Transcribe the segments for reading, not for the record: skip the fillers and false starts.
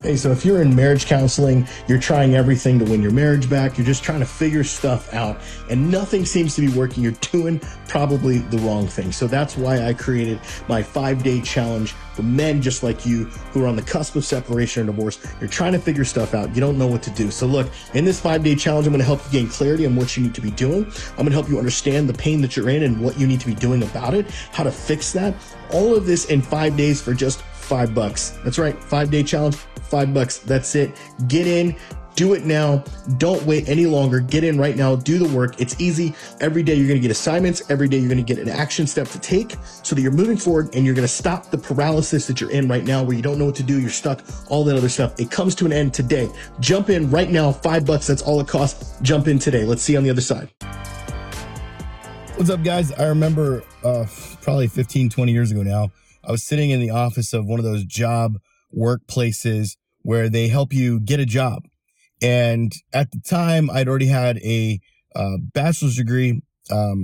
Hey, so if you're in marriage counseling, you're trying everything to win your marriage back. You're just trying to figure stuff out and nothing seems to be working. You're doing probably the wrong thing. So that's why I created my 5-day challenge for men just like you who are on the cusp of separation or divorce. You're trying to figure stuff out. You don't know what to do. So look, in this 5-day challenge, I'm going to help you gain clarity on what you need to be doing. I'm going to help you understand the pain that you're in and what you need to be doing about it, how to fix that. All of this in 5 days for just $5. That's right. 5-day challenge, $5. That's it. Get in, do it now. Don't wait any longer. Get in right now, do the work. It's easy. Every day you're going to get assignments. Every day you're going to get an action step to take so that you're moving forward and you're going to stop the paralysis that you're in right now where you don't know what to do. You're stuck, all that other stuff. It comes to an end today. Jump in right now. $5. That's all it costs. Jump in today. Let's see you on the other side. What's up, guys? I remember probably 15, 20 years ago now, I was sitting in the office of one of those job workplaces where they help you get a job. And at the time, I'd already had a bachelor's degree. I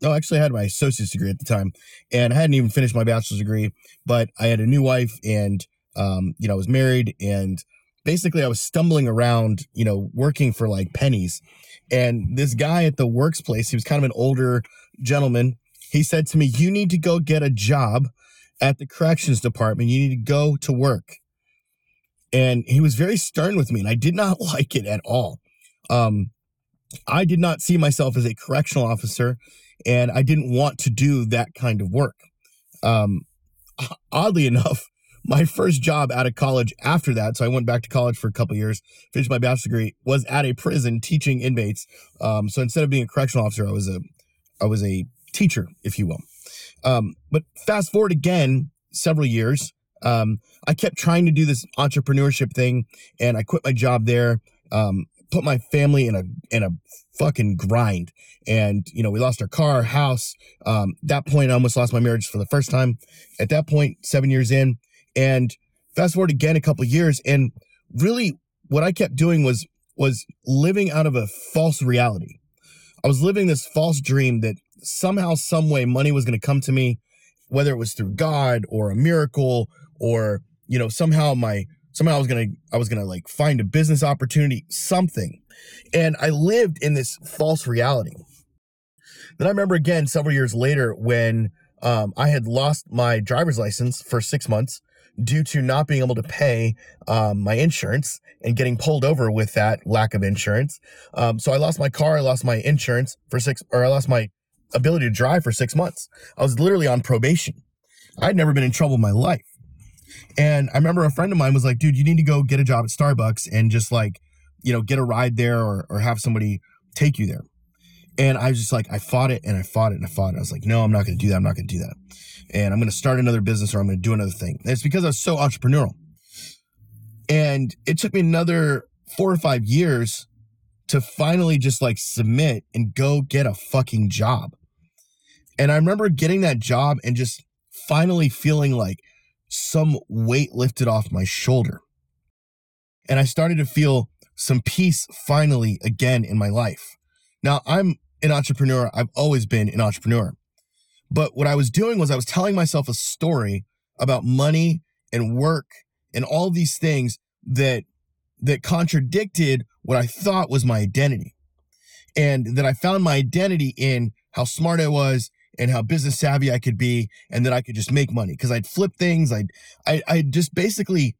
had my associate's degree at the time. And I hadn't even finished my bachelor's degree, but I had a new wife and, I was married. And basically, I was stumbling around, working for like pennies. And this guy at the workplace, he was kind of an older gentleman. He said to me, "You need to go get a job at the corrections department. You need to go to work." And he was very stern with me, and I did not like it at all. I did not see myself as a correctional officer, and I didn't want to do that kind of work. Oddly enough, my first job out of college after that, so I went back to college for a couple of years, finished my bachelor's degree, was at a prison teaching inmates. So instead of being a correctional officer, I was a teacher, if you will. But fast forward again, several years, I kept trying to do this entrepreneurship thing and I quit my job there, put my family in a fucking grind. And, we lost our car, our house. That point I almost lost my marriage for the first time at that point, 7 years in. And fast forward again, a couple of years. And really what I kept doing was living out of a false reality. I was living this false dream that somehow, some way, money was going to come to me, whether it was through God or a miracle, or somehow I was gonna like find a business opportunity, something. And I lived in this false reality. Then I remember again several years later when I had lost my driver's license for 6 months due to not being able to pay my insurance and getting pulled over with that lack of insurance. So I lost my car, I lost my insurance for I lost my ability to drive for 6 months. I was literally on probation. I'd never been in trouble in my life. And I remember a friend of mine was like, "Dude, you need to go get a job at Starbucks and just like, get a ride there or have somebody take you there." And I was just like, I fought it and I fought it and I fought it. I was like, "No, I'm not going to do that. I'm not going to do that. And I'm going to start another business or I'm going to do another thing." And it's because I was so entrepreneurial. And it took me another 4 or 5 years to finally just like submit and go get a fucking job. And I remember getting that job and just finally feeling like some weight lifted off my shoulder. And I started to feel some peace finally again in my life. Now, I'm an entrepreneur. I've always been an entrepreneur. But what I was doing was I was telling myself a story about money and work and all these things that contradicted what I thought was my identity. And that I found my identity in how smart I was and how business savvy I could be and that I could just make money because I'd flip things. I'd just basically,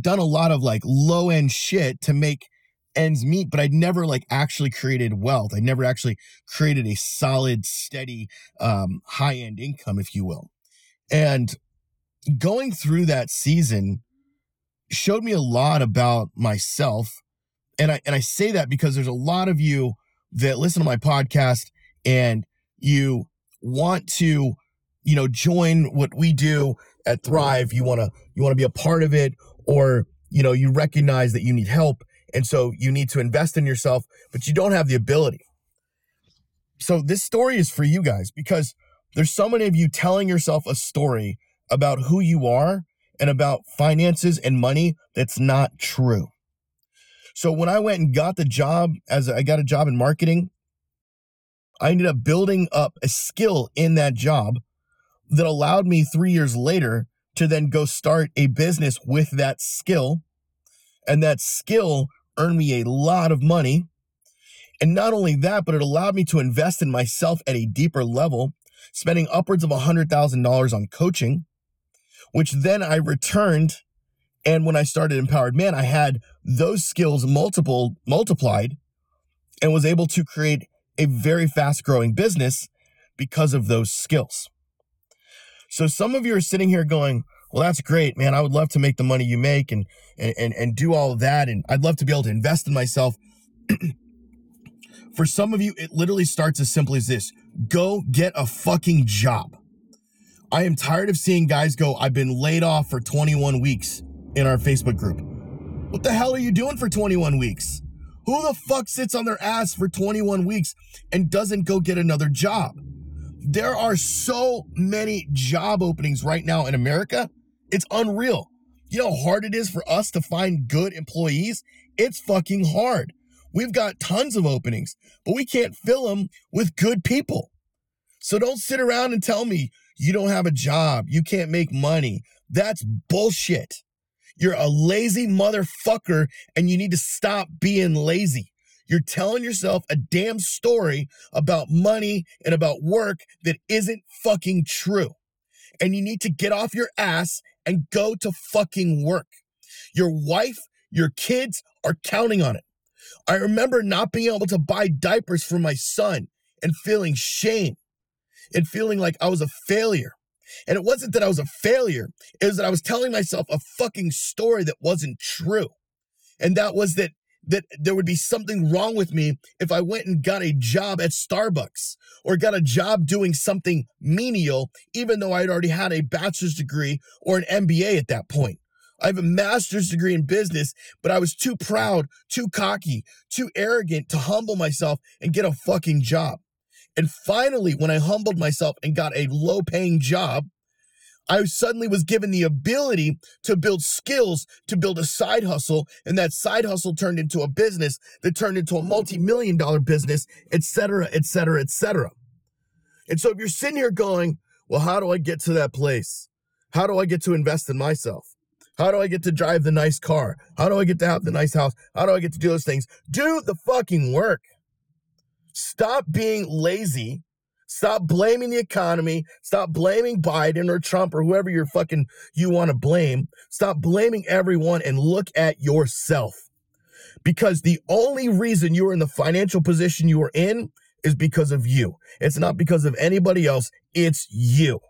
done a lot of like low end shit to make ends meet, but I'd never like actually created wealth. I never actually created a solid, steady, high end income, if you will. And going through that season showed me a lot about myself. And I say that because there's a lot of you that listen to my podcast and you want to, join what we do at Thrive. You want to be a part of it, or you know, you recognize that you need help. And so you need to invest in yourself, but you don't have the ability. So this story is for you guys, because there's so many of you telling yourself a story about who you are and about finances and money that's not true. So when I went and got the job, I got a job in marketing, I ended up building up a skill in that job that allowed me 3 years later to then go start a business with that skill. And that skill earned me a lot of money. And not only that, but it allowed me to invest in myself at a deeper level, spending upwards of $100,000 on coaching, which then I returned. And when I started Empowered Man, I had those skills multiplied and was able to create a very fast-growing business because of those skills. So some of you are sitting here going, well, that's great, man. I would love to make the money you make and do all of that. And I'd love to be able to invest in myself. For some of you, it literally starts as simple as this. Go get a fucking job. I am tired of seeing guys go, I've been laid off for 21 weeks in our Facebook group. What the hell are you doing for 21 weeks? Who the fuck sits on their ass for 21 weeks and doesn't go get another job? There are so many job openings right now in America. It's unreal. You know how hard it is for us to find good employees? It's fucking hard. We've got tons of openings, but we can't fill them with good people. So don't sit around and tell me you don't have a job, you can't make money. That's bullshit. You're a lazy motherfucker and you need to stop being lazy. You're telling yourself a damn story about money and about work that isn't fucking true. And you need to get off your ass and go to fucking work. Your wife, your kids are counting on it. I remember not being able to buy diapers for my son and feeling shame and feeling like I was a failure. And it wasn't that I was a failure. It was that I was telling myself a fucking story that wasn't true. And that was that there would be something wrong with me if I went and got a job at Starbucks or got a job doing something menial, even though I'd already had a bachelor's degree or an MBA at that point. I have a master's degree in business, but I was too proud, too cocky, too arrogant to humble myself and get a fucking job. And finally, when I humbled myself and got a low-paying job, I suddenly was given the ability to build skills, to build a side hustle, and that side hustle turned into a business that turned into a multi-million-dollar business, et cetera, et cetera, et cetera. And so if you're sitting here going, well, how do I get to that place? How do I get to invest in myself? How do I get to drive the nice car? How do I get to have the nice house? How do I get to do those things? Do the fucking work. Stop being lazy. Stop blaming the economy. Stop blaming Biden or Trump or whoever you want to blame. Stop blaming everyone and look at yourself. Because the only reason you are in the financial position you are in is because of you. It's not because of anybody else. It's you.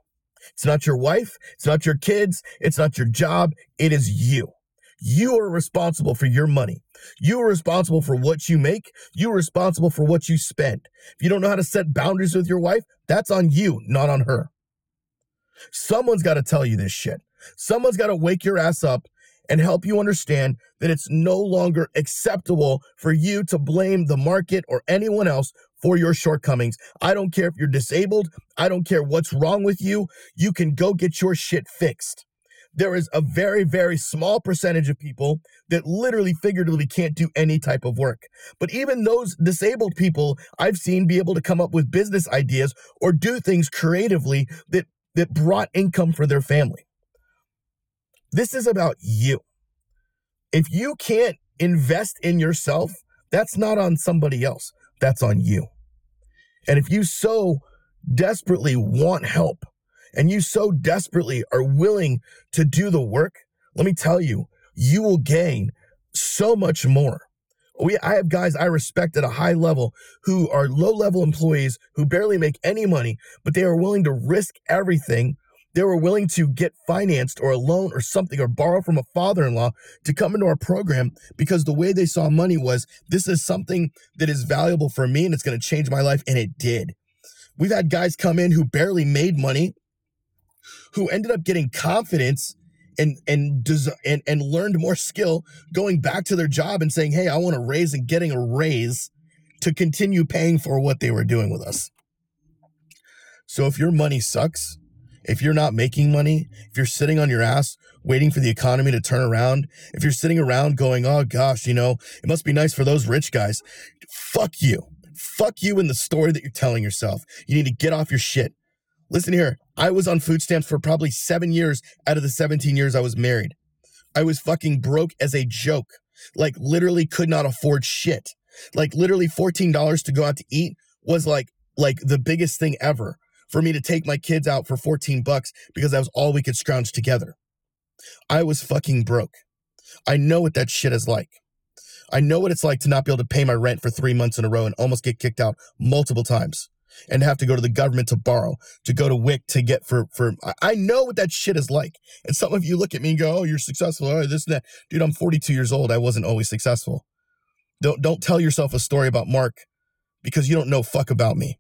It's not your wife, it's not your kids, it's not your job, it is you. You are responsible for your money. You are responsible for what you make. You are responsible for what you spend. If you don't know how to set boundaries with your wife, that's on you, not on her. Someone's got to tell you this shit. Someone's got to wake your ass up and help you understand that it's no longer acceptable for you to blame the market or anyone else for your shortcomings. I don't care if you're disabled. I don't care what's wrong with you. You can go get your shit fixed. There is a very, very small percentage of people that literally figuratively can't do any type of work. But even those disabled people I've seen be able to come up with business ideas or do things creatively that brought income for their family. This is about you. If you can't invest in yourself, that's not on somebody else. That's on you. And if you so desperately want help and you so desperately are willing to do the work, let me tell you, you will gain so much more. I have guys I respect at a high level who are low-level employees who barely make any money, but they are willing to risk everything. They were willing to get financed or a loan or something or borrow from a father-in-law to come into our program because the way they saw money was, this is something that is valuable for me and it's going to change my life, and it did. We've had guys come in who barely made money, who ended up getting confidence and learned more skill going back to their job and saying, hey, I want a raise, and getting a raise to continue paying for what they were doing with us. So if your money sucks, if you're not making money, if you're sitting on your ass waiting for the economy to turn around, if you're sitting around going, oh gosh, you know, it must be nice for those rich guys. Fuck you. Fuck you in the story that you're telling yourself. You need to get off your shit. Listen here, I was on food stamps for probably 7 years out of the 17 years I was married. I was fucking broke as a joke. Like literally could not afford shit. Like literally $14 to go out to eat was like the biggest thing ever for me to take my kids out for 14 bucks because that was all we could scrounge together. I was fucking broke. I know what that shit is like. I know what it's like to not be able to pay my rent for 3 months in a row and almost get kicked out multiple times and have to go to the government to borrow, to go to WIC to get for I know what that shit is like. And some of you look at me and go, oh, you're successful. Oh, this and that. Dude, I'm 42 years old. I wasn't always successful. Don't tell yourself a story about Mark because you don't know fuck about me.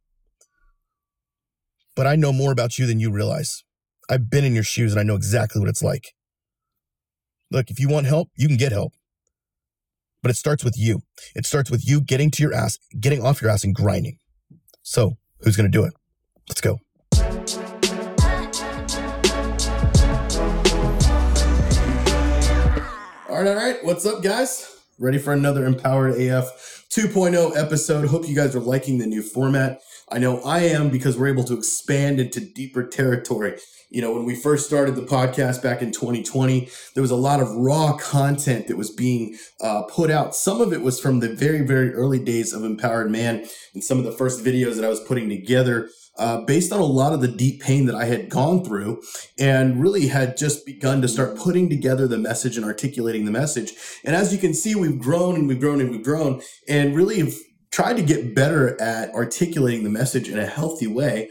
But I know more about you than you realize. I've been in your shoes and I know exactly what it's like. Look, if you want help, you can get help. But it starts with you. It starts with you getting to your ass, getting off your ass and grinding. So who's going to do it? Let's go. All right. What's up, guys? Ready for another Empowered AF 2.0 episode. Hope you guys are liking the new format. I know I am because we're able to expand into deeper territory. You know, when we first started the podcast back in 2020, there was a lot of raw content that was being put out. Some of it was from the very, very early days of Empowered Man and some of the first videos that I was putting together based on a lot of the deep pain that I had gone through and really had just begun to start putting together the message and articulating the message. And as you can see, we've grown and we've grown and we've grown and really have tried to get better at articulating the message in a healthy way.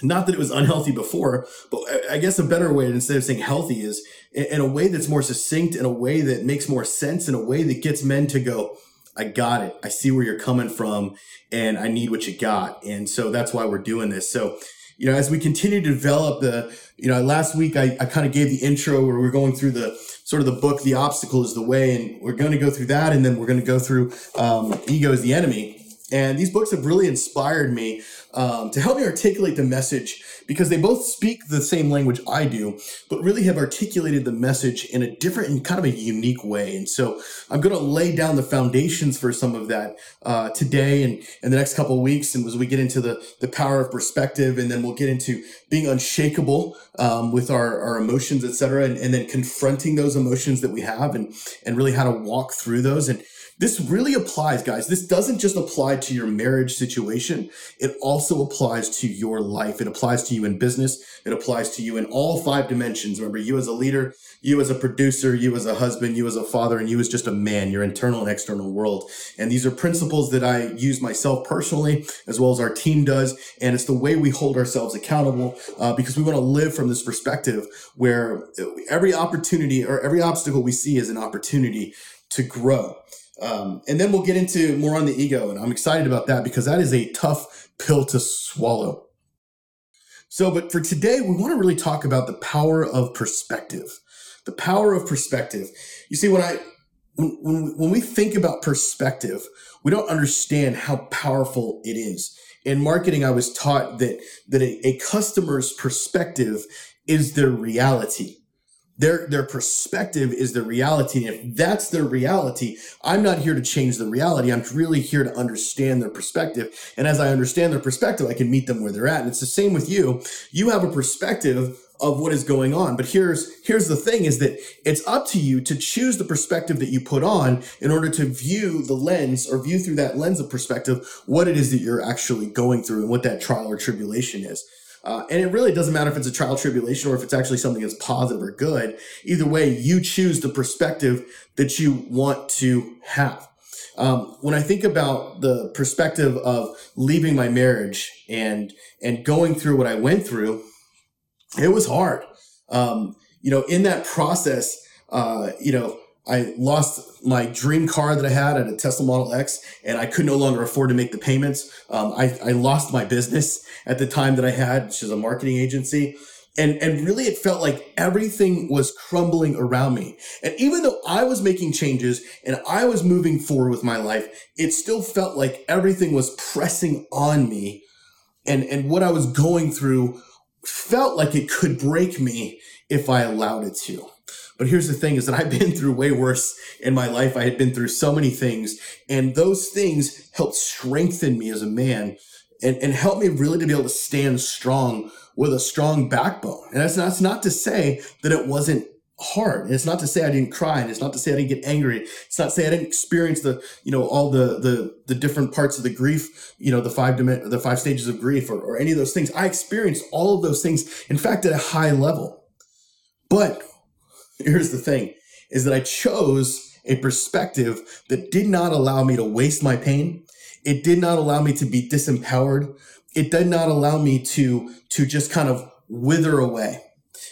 Not that it was unhealthy before, but I guess a better way instead of saying healthy is in a way that's more succinct, in a way that makes more sense, in a way that gets men to go, I got it. I see where you're coming from and I need what you got. And so that's why we're doing this. So, you know, as we continue to develop the, you know, last week I kind of gave the intro where we're going through the sort of the book, The Obstacle is the Way. And we're going to go through that. And then we're going to go through Ego is the Enemy. And these books have really inspired me to help me articulate the message because they both speak the same language I do, but really have articulated the message in a different and kind of a unique way. And so I'm going to lay down the foundations for some of that today and the next couple of weeks. And as we get into the power of perspective, and then we'll get into being unshakable with our emotions, et cetera, and then confronting those emotions that we have and really how to walk through those. And this really applies, guys. This doesn't just apply to your marriage situation. It also applies to your life. It applies to you in business. It applies to you in all five dimensions. Remember, you as a leader, you as a producer, you as a husband, you as a father, and you as just a man, your internal and external world. And these are principles that I use myself personally, as well as our team does. And it's the way we hold ourselves accountable because we want to live from this perspective where every opportunity or every obstacle we see is an opportunity to grow. And then we'll get into more on the ego. And I'm excited about that because that is a tough pill to swallow. So, but for today, we want to really talk about the power of perspective, the power of perspective. You see, when we think about perspective, we don't understand how powerful it is. In marketing, I was taught that a customer's perspective is their reality. Their perspective is the reality. And if that's their reality, I'm not here to change the reality. I'm really here to understand their perspective. And as I understand their perspective, I can meet them where they're at. And it's the same with you. You have a perspective of what is going on. But here's the thing is that it's up to you to choose the perspective that you put on in order to view the lens or view through that lens of perspective what it is that you're actually going through and what that trial or tribulation is. And it really doesn't matter if it's a trial tribulation or if it's actually something that's positive or good. Either way, you choose the perspective that you want to have. When I think about the perspective of leaving my marriage and going through what I went through, it was hard. You know, in that process, you know, I lost my dream car that I had at a Tesla Model X, and I could no longer afford to make the payments. I lost my business at the time that I had, which is a marketing agency. And really, it felt like everything was crumbling around me. And even though I was making changes and I was moving forward with my life, it still felt like everything was pressing on me. And what I was going through felt like it could break me if I allowed it to. But here's the thing, is that I've been through way worse in my life. I had been through so many things, and those things helped strengthen me as a man and helped me really to be able to stand strong with a strong backbone. And that's not to say that it wasn't hard. And it's not to say I didn't cry, and it's not to say I didn't get angry. It's not to say I didn't experience all the different parts of the grief, the five stages of grief or any of those things. I experienced all of those things, in fact, at a high level. But here's the thing, is that I chose a perspective that did not allow me to waste my pain. It did not allow me to be disempowered. It did not allow me to just kind of wither away.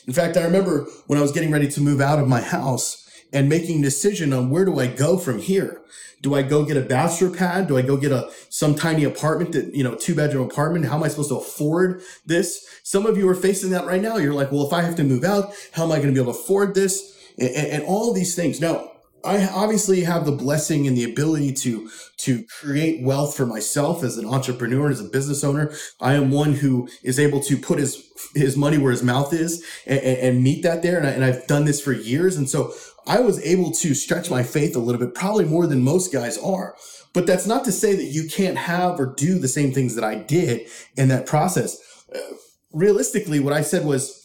In fact, I remember when I was getting ready to move out of my house and making a decision on where do I go from here? Do I go get a bachelor pad? Do I go get some tiny apartment that, two-bedroom apartment? How am I supposed to afford this? Some of you are facing that right now. You're like, well, if I have to move out, how am I going to be able to afford this? And all these things. Now, I obviously have the blessing and the ability to create wealth for myself as an entrepreneur, as a business owner. I am one who is able to put his money where his mouth is and meet that there. And I've done this for years. And so I was able to stretch my faith a little bit, probably more than most guys are. But that's not to say that you can't have or do the same things that I did in that process. Realistically, what I said was,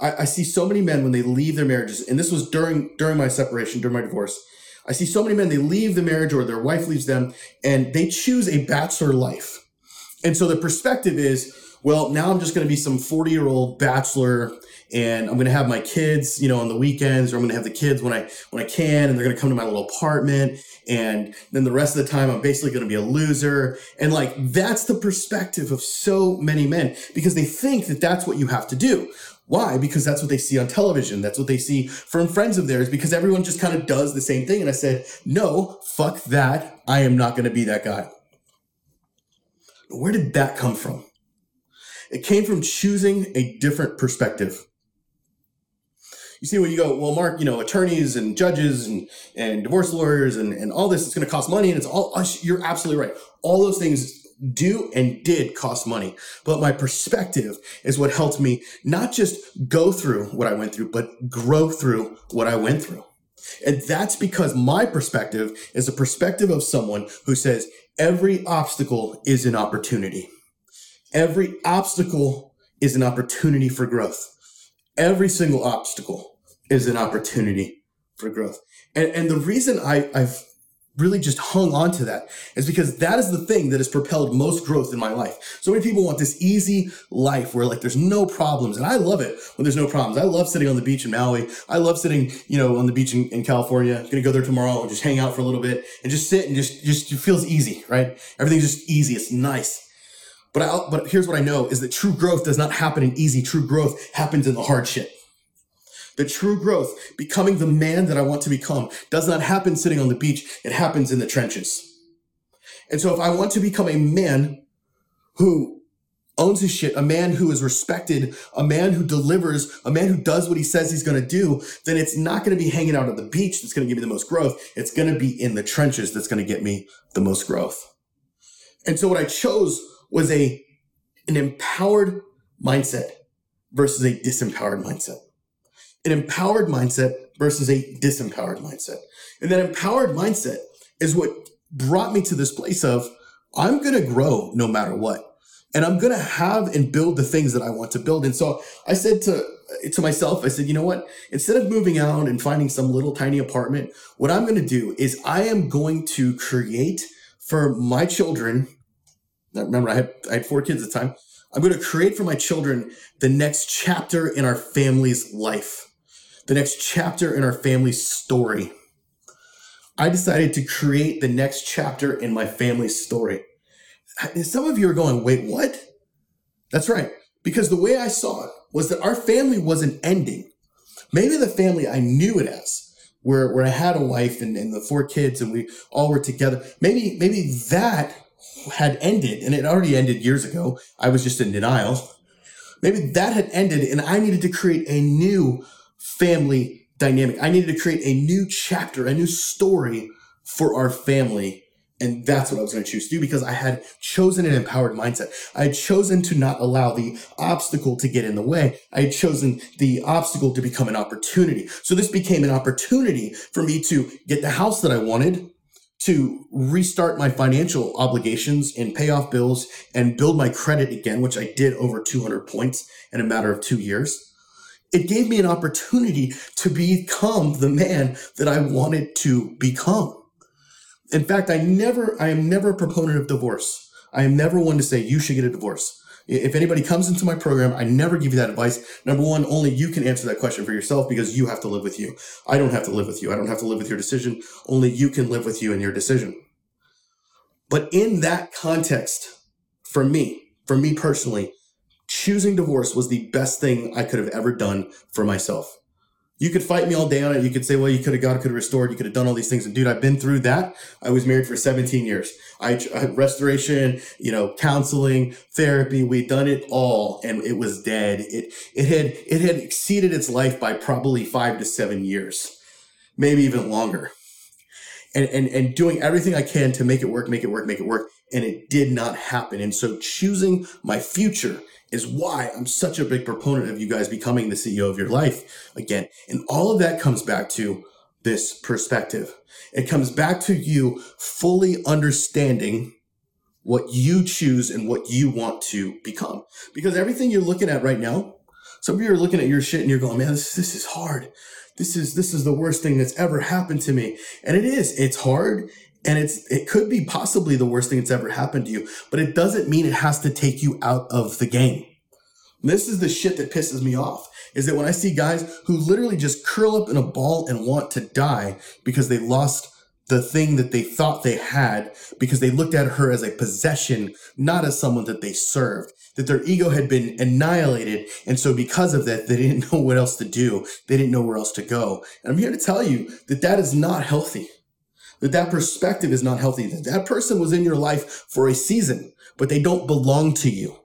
I see so many men when they leave their marriages, and this was during my separation, during my divorce. I see so many men, they leave the marriage or their wife leaves them, and they choose a bachelor life. And so the perspective is, well, now I'm just going to be some 40-year-old bachelor, and I'm going to have my kids, on the weekends, or I'm going to have the kids when I can, and they're going to come to my little apartment, and then the rest of the time I'm basically going to be a loser. And that's the perspective of so many men, because they think that that's what you have to do. Why? Because that's what they see on television. That's what they see from friends of theirs, because everyone just kind of does the same thing. And I said, no, fuck that. I am not going to be that guy. Where did that come from? It came from choosing a different perspective. You see, when you go, well, Mark, attorneys and judges and divorce lawyers and all this, it's going to cost money. And it's all, you're absolutely right. All those things do and did cost money. But my perspective is what helped me not just go through what I went through, but grow through what I went through. And that's because my perspective is the perspective of someone who says every obstacle is an opportunity. Every obstacle is an opportunity for growth. Every single obstacle is an opportunity for growth. And the reason I've really just hung on to that is because that is the thing that has propelled most growth in my life. So many people want this easy life where there's no problems. And I love it when there's no problems. I love sitting on the beach in Maui. I love sitting, on the beach in California. I'm going to go there tomorrow and just hang out for a little bit and just sit and just it feels easy, right? Everything's just easy. It's nice. But here's what I know is that true growth does not happen in easy. True growth happens in the hardship. The true growth, becoming the man that I want to become, does not happen sitting on the beach. It happens in the trenches. And so if I want to become a man who owns his shit, a man who is respected, a man who delivers, a man who does what he says he's going to do, then it's not going to be hanging out on the beach that's going to give me the most growth. It's going to be in the trenches that's going to get me the most growth. And so what I chose was an empowered mindset versus a disempowered mindset. An empowered mindset versus a disempowered mindset. And that empowered mindset is what brought me to this place of, I'm going to grow no matter what. And I'm going to have and build the things that I want to build. And so I said to myself, I said, you know what? Instead of moving out and finding some little tiny apartment, what I'm going to do is I am going to create for my children. Now, remember, I had 4 kids at the time. I'm going to create for my children the next chapter in our family's life. The next chapter in our family's story. I decided to create the next chapter in my family's story. And some of you are going, wait, what? That's right. Because the way I saw it was that our family wasn't ending. Maybe the family I knew it as, where I had a wife and the 4 kids and we all were together. Maybe that had ended, and it already ended years ago. I was just in denial. Maybe that had ended and I needed to create a new family dynamic. I needed to create a new chapter, a new story for our family. And that's what I was going to choose to do because I had chosen an empowered mindset. I had chosen to not allow the obstacle to get in the way. I had chosen the obstacle to become an opportunity. So this became an opportunity for me to get the house that I wanted, to restart my financial obligations and pay off bills and build my credit again, which I did over 200 points in a matter of 2 years. It gave me an opportunity to become the man that I wanted to become. In fact, I am never a proponent of divorce. I am never one to say you should get a divorce. If anybody comes into my program, I never give you that advice. Number one, only you can answer that question for yourself because you have to live with you. I don't have to live with you. I don't have to live with your decision. Only you can live with you and your decision. But in that context, for me personally, choosing divorce was the best thing I could have ever done for myself. You could fight me all day on it. You could say, well, you could have got, could have restored. You could have done all these things. And dude, I've been through that. I was married for 17 years. I had restoration, counseling, therapy. We'd done it all and it was dead. It had exceeded its life by probably 5 to 7 years, maybe even longer. And doing everything I can to make it work. And it did not happen. And so choosing my future is why I'm such a big proponent of you guys becoming the CEO of your life again. And all of that comes back to this perspective. It comes back to you fully understanding what you choose and what you want to become. Because everything you're looking at right now, some of you are looking at your shit and you're going, man, this is hard. This is the worst thing that's ever happened to me. And it is. It's hard. And it could be possibly the worst thing that's ever happened to you, but it doesn't mean it has to take you out of the game. This is the shit that pisses me off, is that when I see guys who literally just curl up in a ball and want to die because they lost the thing that they thought they had because they looked at her as a possession, not as someone that they served, that their ego had been annihilated. And so because of that, they didn't know what else to do. They didn't know where else to go. And I'm here to tell you that that is not healthy. That perspective is not healthy. That person was in your life for a season, but they don't belong to you.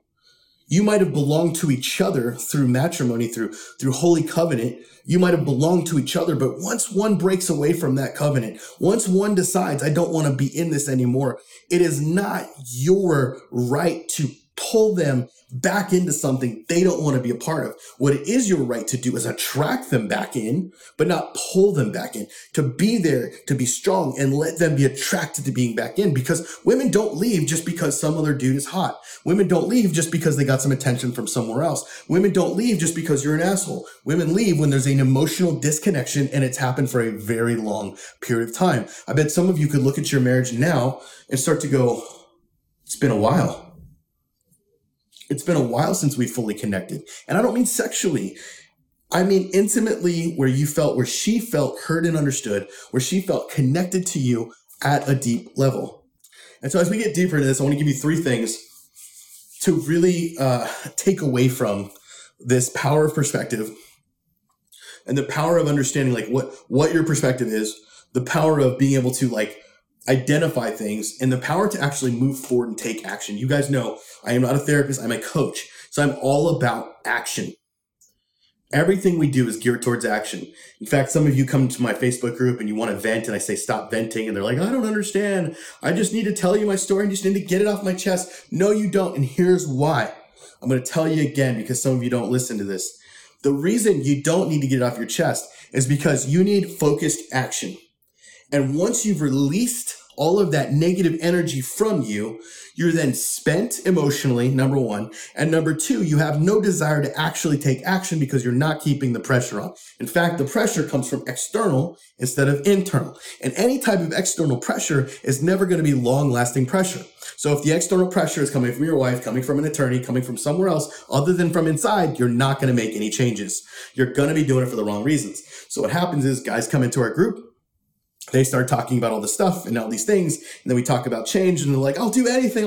You might have belonged to each other through matrimony, through holy covenant. You might have belonged to each other, but once one breaks away from that covenant, once one decides, I don't want to be in this anymore, it is not your right to pull them back into something they don't want to be a part of. What it is your right to do is attract them back in, but not pull them back in, to be there, to be strong, and let them be attracted to being back in, because women don't leave just because some other dude is hot. Women don't leave just because they got some attention from somewhere else. Women don't leave just because you're an asshole. Women leave when there's an emotional disconnection, and it's happened for a very long period of time. I bet some of you could look at your marriage now and start to go, it's been a while. It's been a while since we fully connected. And I don't mean sexually. I mean intimately, where you felt, where she felt heard and understood, where she felt connected to you at a deep level. And so as we get deeper into this, I want to give you 3 things to really take away from this power of perspective and the power of understanding like what your perspective is, the power of being able to identify things, and the power to actually move forward and take action. You guys know I am not a therapist. I'm a coach. So I'm all about action. Everything we do is geared towards action. In fact, some of you come to my Facebook group and you want to vent and I say, stop venting. And they're like, I don't understand. I just need to tell you my story. I just need to get it off my chest. No, you don't. And here's why. I'm going to tell you again, because some of you don't listen to this. The reason you don't need to get it off your chest is because you need focused action. And once you've released all of that negative energy from you, you're then spent emotionally, number one. And number two, you have no desire to actually take action because you're not keeping the pressure on. In fact, the pressure comes from external instead of internal. And any type of external pressure is never going to be long-lasting pressure. So if the external pressure is coming from your wife, coming from an attorney, coming from somewhere else other than from inside, you're not going to make any changes. You're going to be doing it for the wrong reasons. So what happens is guys come into our group. They start talking about all this stuff and all these things. And then we talk about change and they're like, I'll do anything.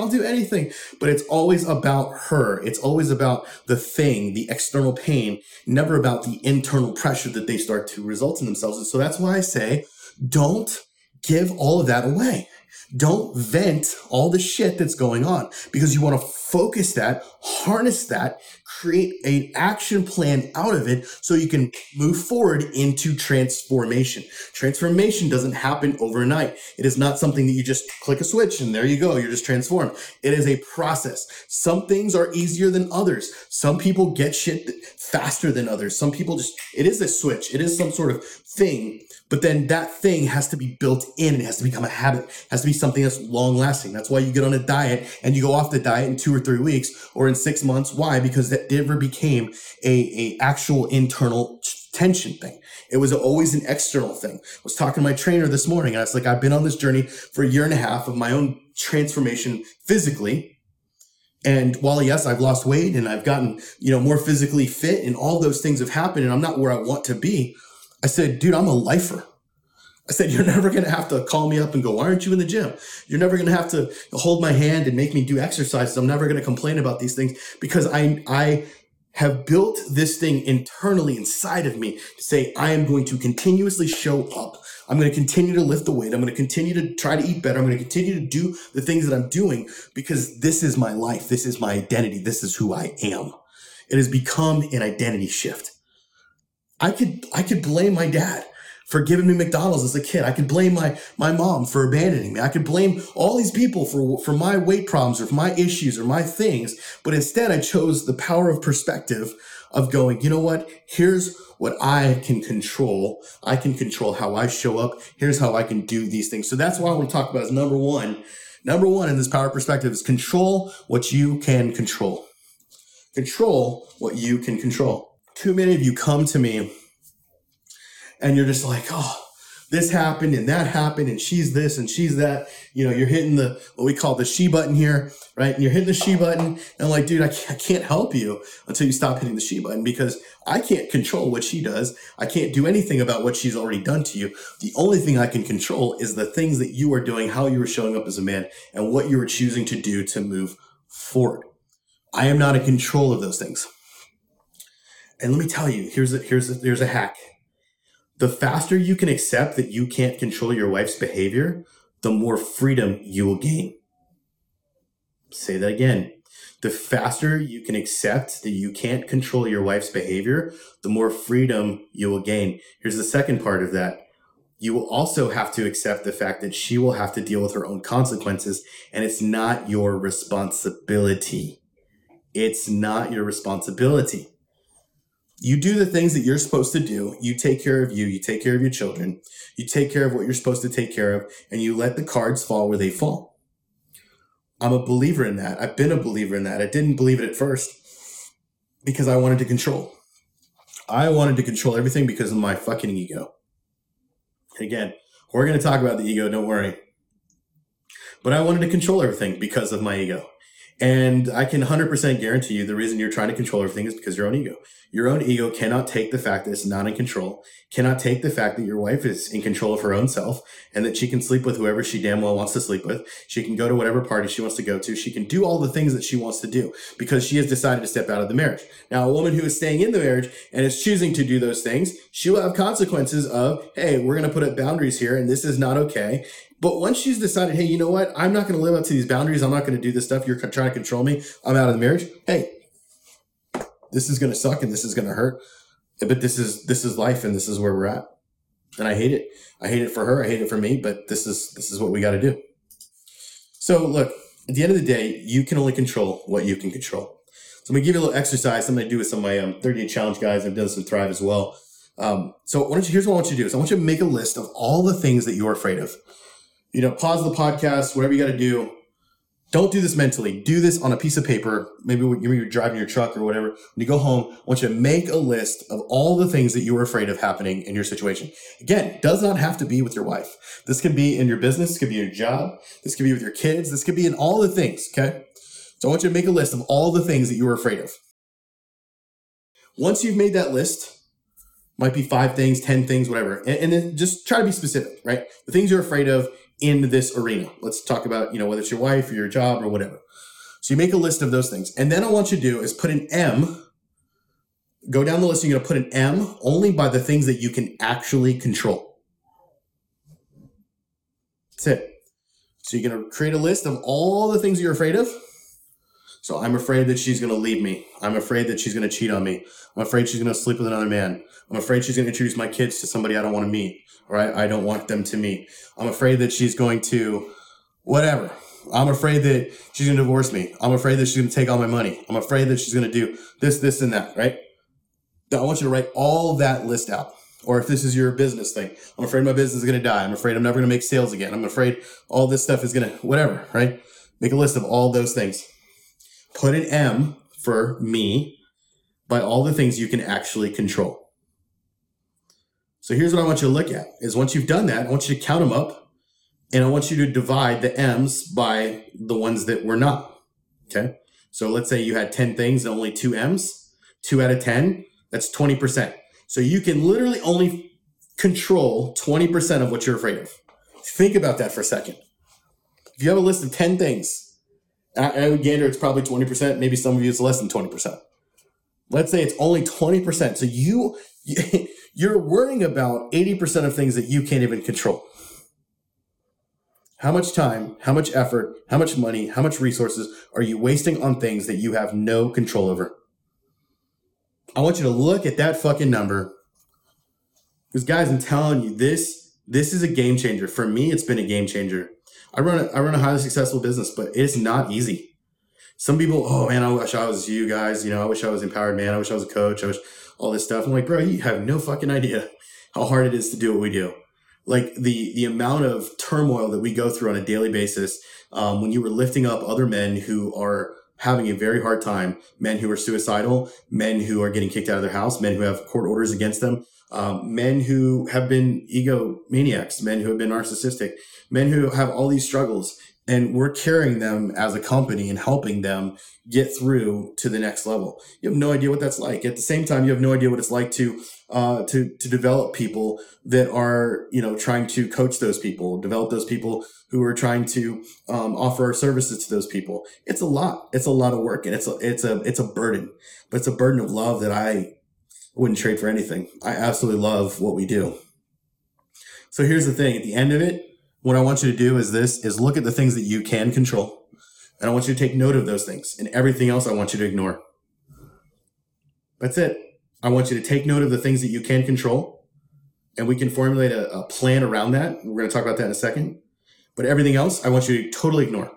But it's always about her. It's always about the thing, the external pain, never about the internal pressure that they start to result in themselves. And so that's why I say, don't give all of that away. Don't vent all the shit that's going on, because you want to focus that, harness that, create an action plan out of it so you can move forward into transformation. Transformation doesn't happen overnight. It is not something that you just click a switch and there you go, you're just transformed. It is a process. Some things are easier than others. Some people get shit faster than others. Some people just, it is a switch. It is some sort of thing, but then that thing has to be built in. It has to become a habit. It has to be something that's long lasting. That's why you get on a diet and you go off the diet in 2 or 3 weeks or in 6 months. Why? Because that never became a actual internal tension thing. It was always an external thing. I was talking to my trainer this morning and I was like, I've been on this journey for 1.5 years of my own transformation physically. And while, yes, I've lost weight and I've gotten, more physically fit and all those things have happened and I'm not where I want to be. I said, dude, I'm a lifer. I said, you're never going to have to call me up and go, why aren't you in the gym? You're never going to have to hold my hand and make me do exercises. I'm never going to complain about these things because I have built this thing internally inside of me to say, I am going to continuously show up. I'm going to continue to lift the weight. I'm going to continue to try to eat better. I'm going to continue to do the things that I'm doing because this is my life. This is my identity. This is who I am. It has become an identity shift. I could blame my dad for giving me McDonald's as a kid. I could blame my mom for abandoning me. I could blame all these people for my weight problems or for my issues or my things. But instead, I chose the power of perspective of going, you know what? Here's what I can control. I can control how I show up. Here's how I can do these things. So that's what I want to talk about is number one. Number one in this power of perspective is control what you can control. Control what you can control. Too many of you come to me and you're just like, oh, this happened and that happened and she's this and she's that. You're hitting the what we call the she button here, right? And you're hitting the she button and I'm like, dude, I can't help you until you stop hitting the she button because I can't control what she does. I can't do anything about what she's already done to you. The only thing I can control is the things that you are doing, how you are showing up as a man and what you are choosing to do to move forward. I am not in control of those things. And let me tell you, here's a hack. The faster you can accept that you can't control your wife's behavior, the more freedom you will gain. Say that again. The faster you can accept that you can't control your wife's behavior, the more freedom you will gain. Here's the second part of that. You will also have to accept the fact that she will have to deal with her own consequences, and it's not your responsibility. It's not your responsibility. You do the things that you're supposed to do. You take care of you. You take care of your children. You take care of what you're supposed to take care of, and you let the cards fall where they fall. I'm a believer in that. I've been a believer in that. I didn't believe it at first because I wanted to control. I wanted to control everything because of my fucking ego. And again, we're going to talk about the ego. Don't worry. But I wanted to control everything because of my ego. And I can 100% guarantee you the reason you're trying to control everything is because your own ego. Your own ego cannot take the fact that it's not in control, cannot take the fact that your wife is in control of her own self and that she can sleep with whoever she damn well wants to sleep with. She can go to whatever party she wants to go to. She can do all the things that she wants to do because she has decided to step out of the marriage. Now, a woman who is staying in the marriage and is choosing to do those things, she will have consequences of, hey, we're going to put up boundaries here and this is not okay. But once she's decided, hey, you know what? I'm not going to live up to these boundaries. I'm not going to do this stuff. You're trying to control me. I'm out of the marriage. Hey, this is going to suck and this is going to hurt. But this is life and this is where we're at. And I hate it. I hate it for her. I hate it for me. But this is what we got to do. So look, at the end of the day, you can only control what you can control. So I'm going to give you a little exercise. I'm going to do with some of my 30-day challenge guys. I've done some Thrive as well. Here's what I want you to do is I want you to make a list of all the things that you're afraid of. Pause the podcast, whatever you got to do. Don't do this mentally. Do this on a piece of paper. Maybe when you're driving your truck or whatever. When you go home, I want you to make a list of all the things that you were afraid of happening in your situation. Again, does not have to be with your wife. This could be in your business. This could be your job. This could be with your kids. This could be in all the things, okay? So I want you to make a list of all the things that you were afraid of. Once you've made that list, might be 5 things, 10 things, whatever. And then just try to be specific, right? The things you're afraid of in this arena. Let's talk about, whether it's your wife or your job or whatever. So you make a list of those things. And then I want you to do is put an M, go down the list. You're going to put an M only by the things that you can actually control. That's it. So you're going to create a list of all the things you're afraid of. So I'm afraid that she's going to leave me. I'm afraid that she's going to cheat on me. I'm afraid she's going to sleep with another man. I'm afraid she's going to introduce my kids to somebody I don't want to meet, or I don't want them to meet. I'm afraid that she's going to whatever. I'm afraid that she's going to divorce me. I'm afraid that she's going to take all my money. I'm afraid that she's going to do this, this, and that, right? I want you to write all that list out. Or if this is your business thing, I'm afraid my business is going to die. I'm afraid I'm never going to make sales again. I'm afraid all this stuff is going to whatever, right? Make a list of all those things. Put an M for me by all the things you can actually control. So here's what I want you to look at is once you've done that, I want you to count them up and I want you to divide the M's by the ones that were not. Okay. So let's say you had 10 things and only 2 M's, 2 out of 10. That's 20%. So you can literally only control 20% of what you're afraid of. Think about that for a second. If you have a list of 10 things, I would gander it's probably 20%. Maybe some of you it's less than 20%. Let's say it's only 20%. So you're worrying about 80% of things that you can't even control. How much time, how much effort, how much money, how much resources are you wasting on things that you have no control over? I want you to look at that fucking number. Because guys, I'm telling you, this is a game changer. For me, it's been a game changer. I run a highly successful business, but it's not easy. Some people, oh man, I wish I was you guys. You know, I wish I was Empowered Man. I wish I was a coach. I wish all this stuff. I'm like, bro, you have no fucking idea how hard it is to do what we do. Like the amount of turmoil that we go through on a daily basis when you were lifting up other men who are having a very hard time, men who are suicidal, men who are getting kicked out of their house, men who have court orders against them, men who have been egomaniacs, men who have been narcissistic, men who have all these struggles, and we're carrying them as a company and helping them get through to the next level. You have no idea what that's like. At the same time, you have no idea what it's like to develop people that are, you know, trying to coach those people, develop those people who are trying to offer our services to those people. It's a lot. It's a lot of work, and it's a burden, but it's a burden of love that I wouldn't trade for anything. I absolutely love what we do. So here's the thing. At the end of it, what I want you to do is this, is look at the things that you can control. And I want you to take note of those things, and everything else I want you to ignore. That's it. I want you to take note of the things that you can control, and we can formulate a plan around that. We're going to talk about that in a second. But everything else, I want you to totally ignore.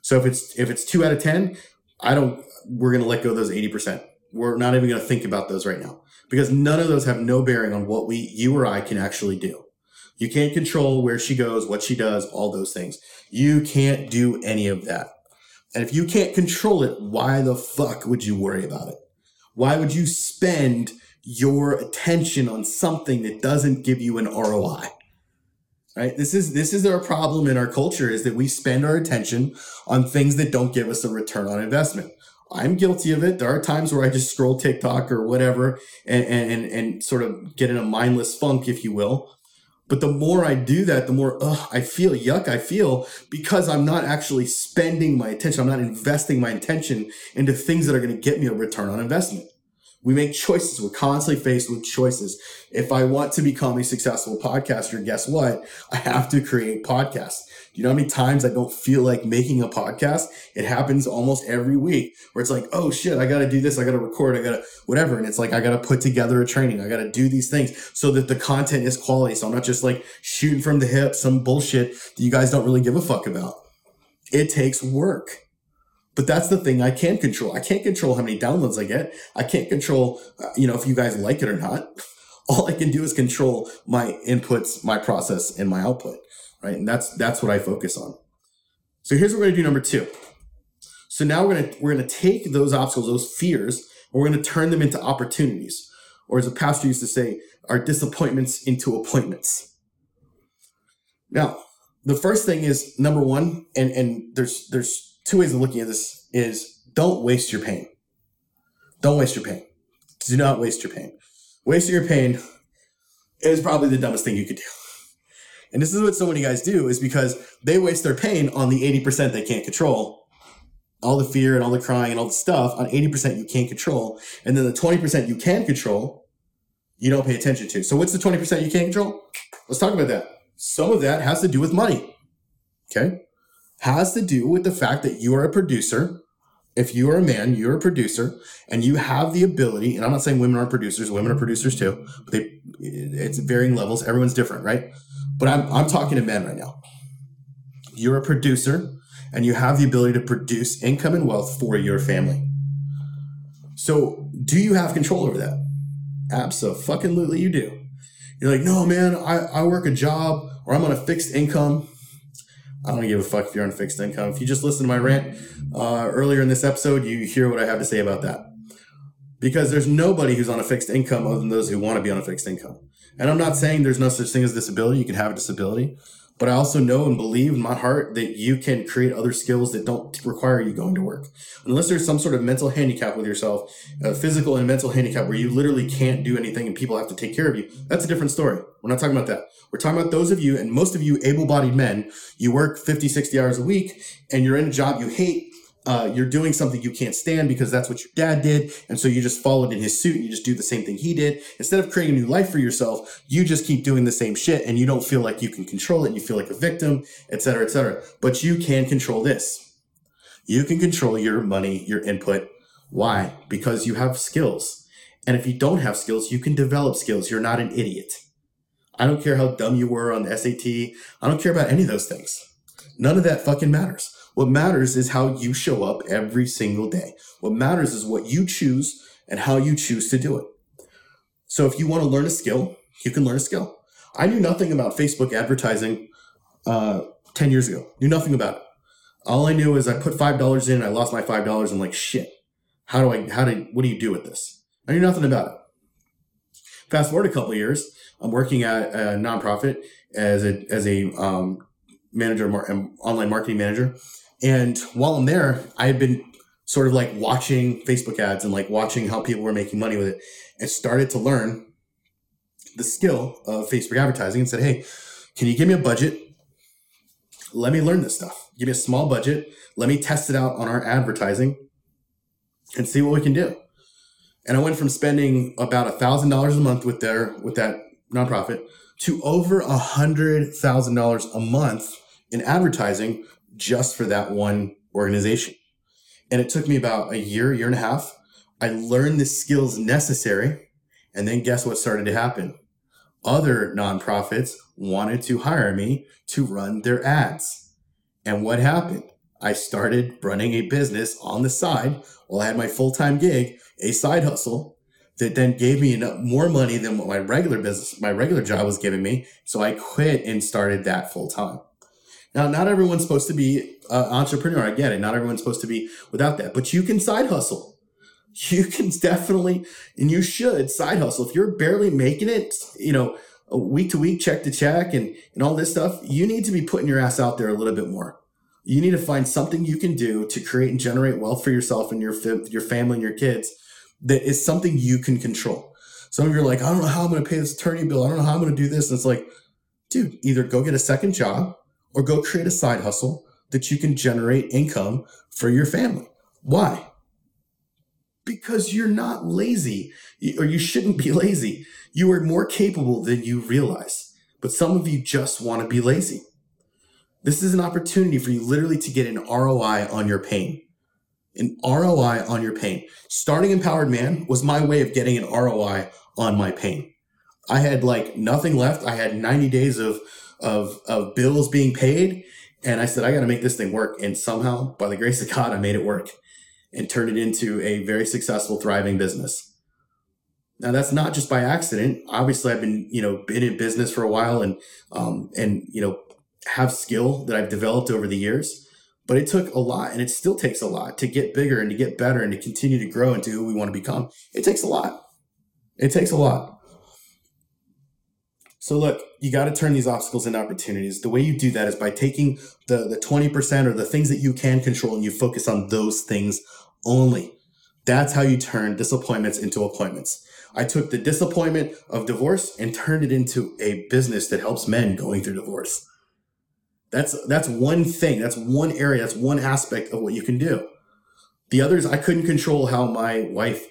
So if it's 2 out of 10, we're going to let go of those 80%. We're not even going to think about those right now, because none of those have no bearing on what you or I can actually do. You can't control where she goes, what she does, all those things. You can't do any of that. And if you can't control it, why the fuck would you worry about it? Why would you spend your attention on something that doesn't give you an ROI? Right? This is our problem in our culture, is that we spend our attention on things that don't give us a return on investment. I'm guilty of it. There are times where I just scroll TikTok or whatever and sort of get in a mindless funk, if you will. But the more I do that, the more I feel, because I'm not actually spending my attention. I'm not investing my attention into things that are going to get me a return on investment. We make choices. We're constantly faced with choices. If I want to become a successful podcaster, guess what? I have to create podcasts. Do you know how many times I don't feel like making a podcast? It happens almost every week where it's like, oh shit, I got to do this. I got to record. I got to whatever. And it's like, I got to put together a training. I got to do these things so that the content is quality. So I'm not just like shooting from the hip, some bullshit that you guys don't really give a fuck about. It takes work. But that's the thing I can control. I can't control how many downloads I get. I can't control, if you guys like it or not. All I can do is control my inputs, my process, and my output, right? And that's what I focus on. So here's what we're going to do, number 2. So now we're going to take those obstacles, those fears, and we're going to turn them into opportunities. Or as a pastor used to say, our disappointments into appointments. Now, the first thing is, number 1, and there's 2 ways of looking at this, is don't waste your pain. Don't waste your pain. Do not waste your pain. Wasting your pain is probably the dumbest thing you could do. And this is what so many guys do, is because they waste their pain on the 80% they can't control. All the fear and all the crying and all the stuff on 80% you can't control. And then the 20% you can control, you don't pay attention to. So what's the 20% you can't control? Let's talk about that. Some of that has to do with money. Okay? Has to do with the fact that you are a producer if you are a man, you're a producer, and you have the ability, and I'm not saying women aren't producers, women are producers too, but it's varying levels. Everyone's different, right? But I'm talking to men right now. You're a producer, and you have the ability to produce income and wealth for your family. So do you have control over that? Absolutely you do. You're like, no, man, I work a job, or I'm on a fixed income. I don't give a fuck if you're on a fixed income. If you just listen to my rant earlier in this episode, you hear what I have to say about that. Because there's nobody who's on a fixed income other than those who want to be on a fixed income. And I'm not saying there's no such thing as disability. You can have a disability. But I also know and believe in my heart that you can create other skills that don't require you going to work. Unless there's some sort of mental handicap with yourself, a physical and mental handicap where you literally can't do anything and people have to take care of you. That's a different story. We're not talking about that. We're talking about those of you, and most of you able-bodied men, you work 50, 60 hours a week and you're in a job you hate. You're doing something you can't stand because that's what your dad did. And so you just followed in his suit and you just do the same thing he did. Instead of creating a new life for yourself, you just keep doing the same shit and you don't feel like you can control it. And you feel like a victim, et cetera, et cetera. But you can control this. You can control your money, your input. Why? Because you have skills. And if you don't have skills, you can develop skills. You're not an idiot. I don't care how dumb you were on the SAT. I don't care about any of those things. None of that fucking matters. What matters is how you show up every single day. What matters is what you choose and how you choose to do it. So if you want to learn a skill, you can learn a skill. I knew nothing about Facebook advertising 10 years ago. Knew nothing about it. All I knew is I put $5 in, I lost my $5. I'm like, shit, what do you do with this? I knew nothing about it. Fast forward a couple of years, I'm working at a nonprofit as a manager, online marketing manager. And while I'm there, I had been sort of like watching Facebook ads and like watching how people were making money with it, and started to learn the skill of Facebook advertising and said, hey, can you give me a budget? Let me learn this stuff. Give me a small budget. Let me test it out on our advertising and see what we can do. And I went from spending about $1,000 a month with that nonprofit to over $100,000 a month in advertising just for that one organization. And it took me about a year and a half. I learned the skills necessary. And then guess what started to happen? Other nonprofits wanted to hire me to run their ads. And what happened? I started running a business on the side while I had my full-time gig, a side hustle, that then gave me enough more money than what my regular job was giving me. So I quit and started that full-time. Now, not everyone's supposed to be an entrepreneur. I get it. Not everyone's supposed to be without that. But you can side hustle. You can definitely, and you should side hustle. If you're barely making it, week to week, check to check and all this stuff, you need to be putting your ass out there a little bit more. You need to find something you can do to create and generate wealth for yourself and your family and your kids that is something you can control. Some of you are like, I don't know how I'm going to pay this attorney bill. I don't know how I'm going to do this. And it's like, dude, either go get a second job or go create a side hustle that you can generate income for your family. Why? Because you're not lazy, or you shouldn't be lazy. You are more capable than you realize. But some of you just want to be lazy. This is an opportunity for you literally to get an ROI on your pain. An ROI on your pain. Starting Empowered Man was my way of getting an ROI on my pain. I had like nothing left. I had 90 days of bills being paid. And I said, I got to make this thing work. And somehow, by the grace of God, I made it work and turned it into a very successful, thriving business. Now, that's not just by accident. Obviously, I've been in business for a while and have skill that I've developed over the years. But it took a lot, and it still takes a lot to get bigger and to get better and to continue to grow into who we want to become. It takes a lot. It takes a lot. So look, you got to turn these obstacles into opportunities. The way you do that is by taking the 20% or the things that you can control, and you focus on those things only. That's how you turn disappointments into appointments. I took the disappointment of divorce and turned it into a business that helps men going through divorce. That's one thing. That's one area. That's one aspect of what you can do. The others, I couldn't control how my wife,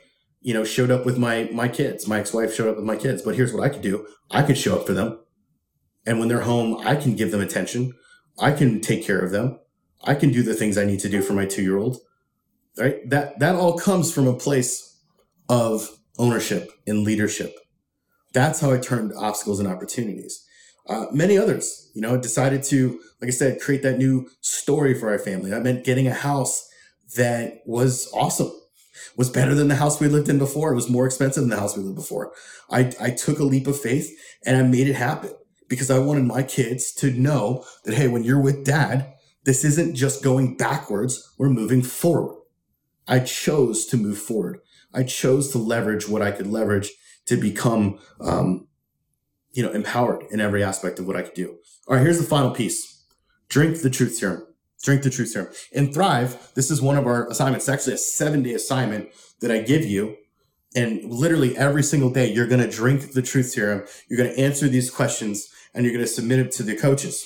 showed up with my kids. My ex-wife showed up with my kids. But here's what I could do. I could show up for them. And when they're home, I can give them attention. I can take care of them. I can do the things I need to do for my 2-year-old. right? That all comes from a place of ownership and leadership. That's how I turned obstacles into opportunities. Many others, decided to, like I said, create that new story for our family. That meant getting a house that was awesome, was better than the house we lived in before. It was more expensive than the house we lived before. I took a leap of faith and I made it happen because I wanted my kids to know that, hey, when you're with dad, this isn't just going backwards, we're moving forward. I chose to move forward. I chose to leverage what I could leverage to become, empowered in every aspect of what I could do. All right, here's the final piece. Drink the truth serum. Drink the truth serum. In Thrive, this is one of our assignments. It's actually a 7-day assignment that I give you. And literally every single day, you're going to drink the truth serum. You're going to answer these questions and you're going to submit them to the coaches.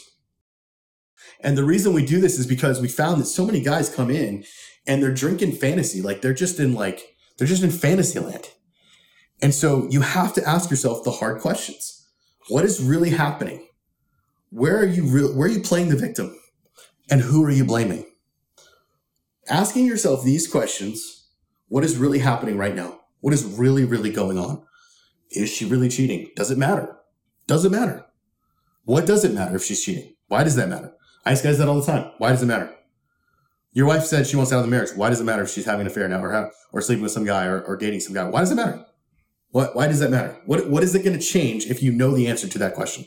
And the reason we do this is because we found that so many guys come in and they're drinking fantasy. They're just in fantasy land. And so you have to ask yourself the hard questions. What is really happening? Where are you playing the victim? And who are you blaming? Asking yourself these questions, what is really happening right now? What is really, really going on? Is she really cheating? Does it matter? Does it matter? What does it matter if she's cheating? Why does that matter? I ask guys that all the time. Why does it matter? Your wife said she wants out of the marriage. Why does it matter if she's having an affair now or sleeping with some guy or dating some guy? Why does it matter? Why does that matter? What is it going to change if you know the answer to that question?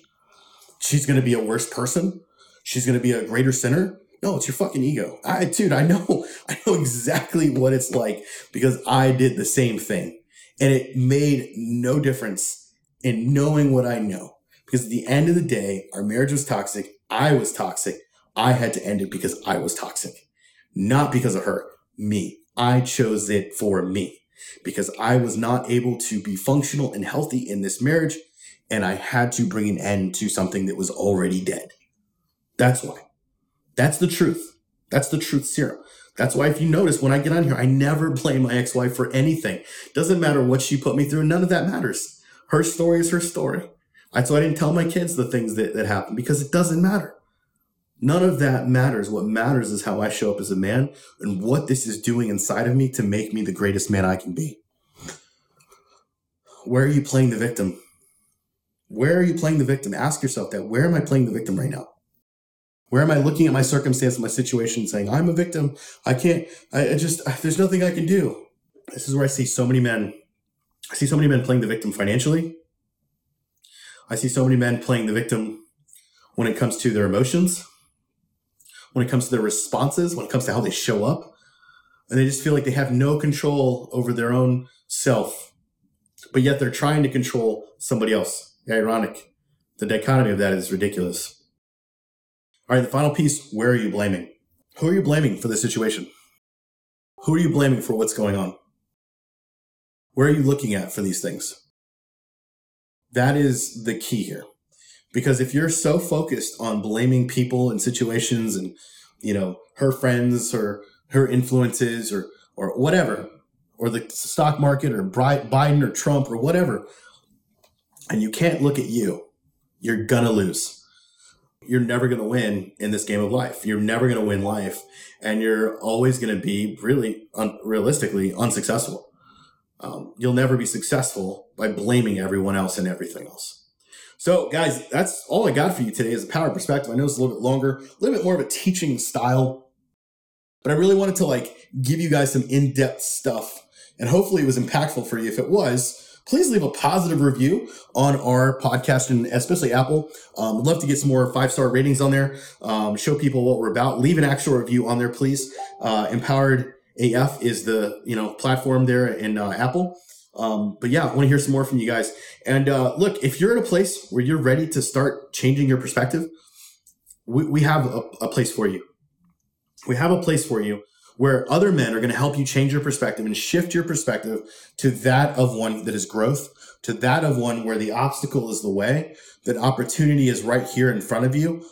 She's going to be a worse person? She's going to be a greater sinner? No, it's your fucking ego. I know exactly what it's like because I did the same thing. And it made no difference in knowing what I know. Because at the end of the day, our marriage was toxic. I was toxic. I had to end it because I was toxic. Not because of her, me. I chose it for me because I was not able to be functional and healthy in this marriage. And I had to bring an end to something that was already dead. That's why. That's the truth. That's the truth serum. That's why if you notice when I get on here, I never blame my ex-wife for anything. Doesn't matter what she put me through. None of that matters. Her story is her story. So I didn't tell my kids the things that happened because it doesn't matter. None of that matters. What matters is how I show up as a man and what this is doing inside of me to make me the greatest man I can be. Where are you playing the victim? Where are you playing the victim? Ask yourself that. Where am I playing the victim right now? Where am I looking at my circumstance, my situation, saying, I'm a victim. There's nothing I can do. This is where I see so many men. I see so many men playing the victim financially. I see so many men playing the victim when it comes to their emotions, when it comes to their responses, when it comes to how they show up. And they just feel like they have no control over their own self, but yet they're trying to control somebody else. Ironic. The dichotomy of that is ridiculous. All right, the final piece, where are you blaming? Who are you blaming for the situation? Who are you blaming for what's going on? Where are you looking at for these things? That is the key here. Because if you're so focused on blaming people and situations and, her friends or her influences or whatever, or the stock market or Biden or Trump or whatever, and you can't look at you, you're gonna lose. You're never going to win in this game of life. You're never going to win life. And you're always going to be really realistically unsuccessful. You'll never be successful by blaming everyone else and everything else. So guys, that's all I got for you today is a power perspective. I know it's a little bit longer, a little bit more of a teaching style, but I really wanted to give you guys some in-depth stuff. And hopefully it was impactful for you. If it was, please leave a positive review on our podcast and especially Apple. I'd love to get some more 5-star ratings on there. Show people what we're about. Leave an actual review on there, please. Empowered AF is the, platform there in Apple. But yeah, I want to hear some more from you guys. And look, if you're in a place where you're ready to start changing your perspective, we have a place for you. We have a place for you where other men are going to help you change your perspective and shift your perspective to that of one that is growth, to that of one where the obstacle is the way, that opportunity is right here in front of you.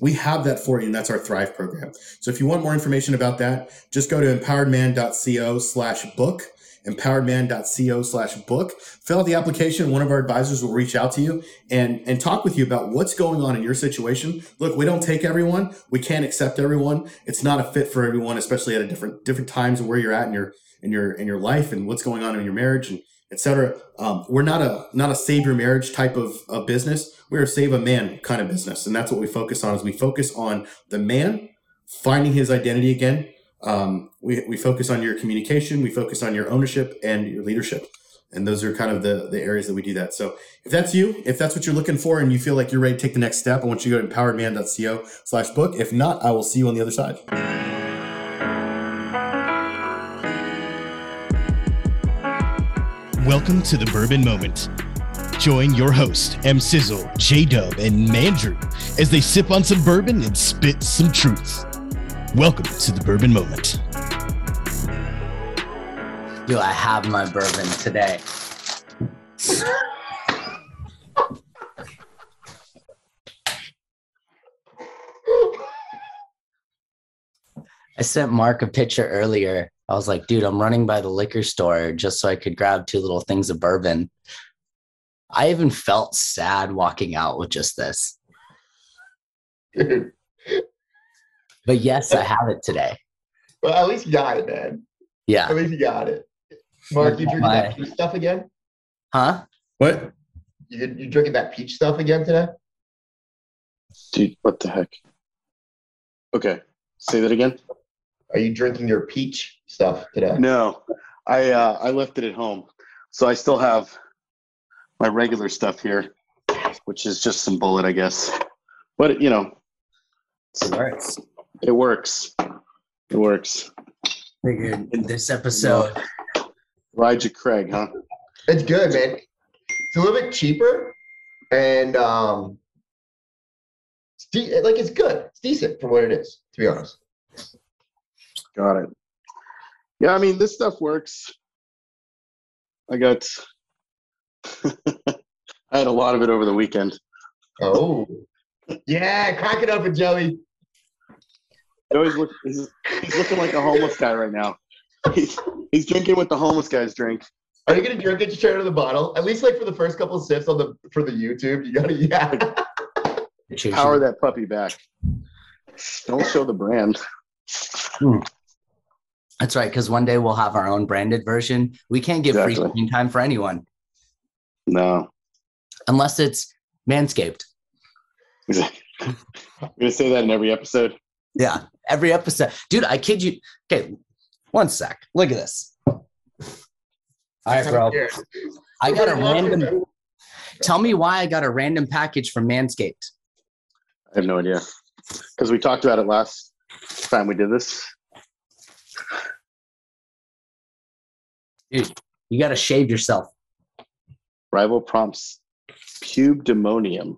We have that for you, and that's our Thrive program. So if you want more information about that, just go to empoweredman.co/book empoweredman.co/book. Fill out the application. One of our advisors will reach out to you and talk with you about what's going on in your situation. Look, we don't take everyone. We can't accept everyone. It's not a fit for everyone, especially at a different times of where you're at in your life and what's going on in your marriage and et cetera. We're not a save your marriage type of business. We're a save a man kind of business. And that's what we focus on, is we focus on the man finding his identity again. We focus on your communication, we focus on your ownership and your leadership. And those are kind of the areas that we do that. So if that's you, if that's what you're looking for and you feel like you're ready to take the next step, I want you to go to empoweredman.co/book. If not, I will see you on the other side. Welcome to The Bourbon Moment. Join your host, M. Sizzle, J-Dub, and Mandrew as they sip on some bourbon and spit some truth. Welcome to The Bourbon Moment. Yo, I have my bourbon today. I sent Mark a picture earlier. I was like, dude, I'm running by the liquor store just so I could grab 2 little things of bourbon. I even felt sad walking out with just this. But yes, I have it today. Well, at least you got it, man. Yeah. At least you got it. Mark, you drinking that peach stuff again? Huh? What? You drinking that peach stuff again today? Dude, what the heck? Okay. Say that again. Are you drinking your peach stuff today? No. I left it at home. So I still have my regular stuff here, which is just some Bullet, I guess. But, you know. All right. It works. Figured this episode. Elijah Craig, huh? It's good, man. It's a little bit cheaper, and it's good. It's decent for what it is, to be honest. Got it. Yeah, I mean, this stuff works. I had a lot of it over the weekend. Oh. Yeah, crack it open, Joey. He's looking like a homeless guy right now. He's drinking what the homeless guys drink. Are you gonna drink it straight out of the bottle? At least like for the first couple of sips for the YouTube, you gotta power that puppy back. Don't show the brand. That's right, because one day we'll have our own branded version. We can't give free screen time for anyone. No, unless it's Manscaped. Exactly. I'm gonna say that in every episode. Yeah, every episode. Dude, I kid you. Okay, one sec. Look at this. All right, bro. I got a random. Tell me why I got a random package from Manscaped. I have no idea. Because we talked about it last time we did this. Dude, you got to shave yourself. Rival Prompts Pubedemonium.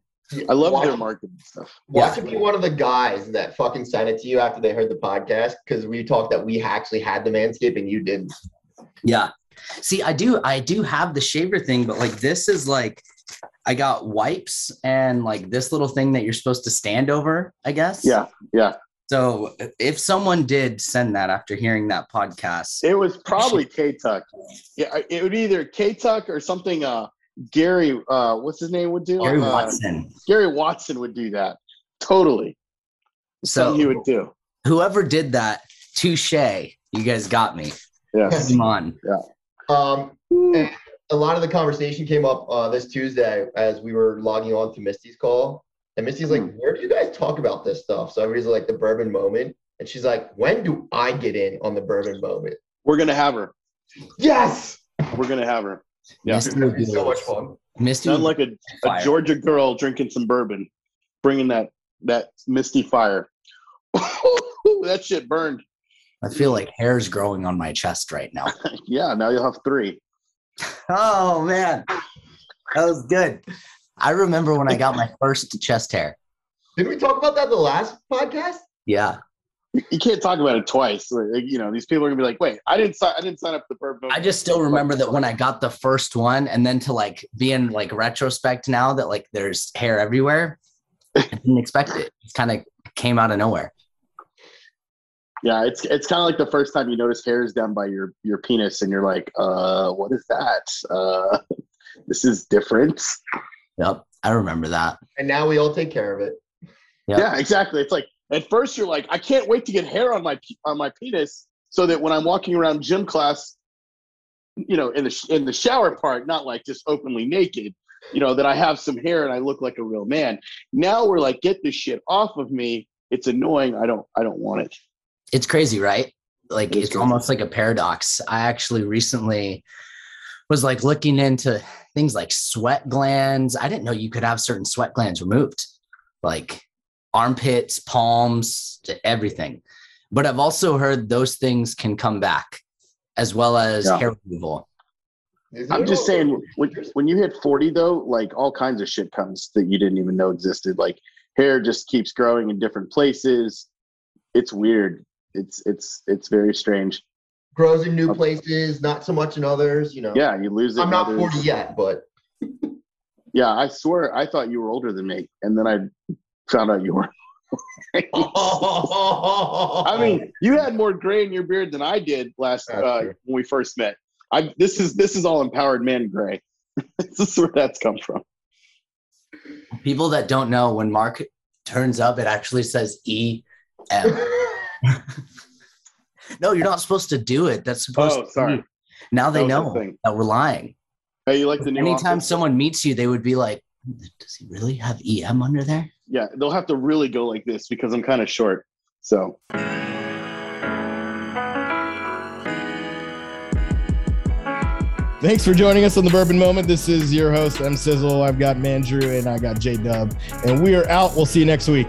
I love their marketing stuff. Watch it be one of the guys that fucking sent it to you after they heard the podcast, because we talked that we actually had the Manscaped and you didn't. Yeah. See, I do have the shaver thing, but like this is like I got wipes and like this little thing that you're supposed to stand over, I guess. Yeah. Yeah. So if someone did send that after hearing that podcast. It was probably K-Tuck. Yeah, it would either K-Tuck or something Gary, what's his name would do? Gary Watson. Gary Watson would do that. Totally. So something he would do. Whoever did that, touche. You guys got me. Yeah. Come on. Yeah. And a lot of the conversation came up this Tuesday as we were logging on to Misty's call. And Misty's like, where do you guys talk about this stuff? So everybody's like, the bourbon moment. And she's like, when do I get in on the bourbon moment? We're going to have her. Yes. We're going to have her. Yeah, Misty so much fun. Misty, sound like a Georgia girl drinking some bourbon, bringing that Misty fire. That shit burned. I feel like hair's growing on my chest right now. Yeah, now you'll have 3. Oh man, that was good. I remember when I got my first chest hair. Didn't we talk about that the last podcast? Yeah. You can't talk about it twice. You know, these people are gonna be like, "Wait, I didn't sign up for the bourbon." I just still remember that when I got the first one, and then to like be in like retrospect now that like there's hair everywhere. I didn't expect it. It kind of came out of nowhere. Yeah, it's kind of like the first time you notice hairs down by your penis, and you're like, what is that? This is different. Yep, I remember that. And now we all take care of it. Yep. Yeah, exactly. It's like, at first you're like, I can't wait to get hair on my penis, so that when I'm walking around gym class, you know, in the shower part, not like just openly naked, you know, that I have some hair and I look like a real man. Now we're like, get this shit off of me. It's annoying. I don't want it. It's crazy, right? Like it's almost like a paradox. I actually recently was like looking into things like sweat glands. I didn't know you could have certain sweat glands removed, like armpits, palms, everything. But I've also heard those things can come back, as well as hair removal. I'm just saying, when you hit 40, though, like all kinds of shit comes that you didn't even know existed. Like hair just keeps growing in different places. It's weird. It's very strange. Grows in new places, not so much in others, you know. Yeah, you lose it. I'm not 40 yet, but. Yeah, I swear, I thought you were older than me. And then I found out you weren't. I mean, you had more gray in your beard than I did last when we first met. This is all empowered man gray. This is where that's come from. People that don't know, when Mark turns up, it actually says E-M. No, you're not supposed to do it. That's supposed to. Sorry. Be. Now they know that we're lying. Hey, you like the new Anytime office? Someone meets you, they would be like, does he really have EM under there? Yeah, they'll have to really go like this because I'm kind of short. So. Thanks for joining us on The Bourbon Moment. This is your host, M. Sizzle. I've got Mandrew and I got J-Dub. And we are out. We'll see you next week.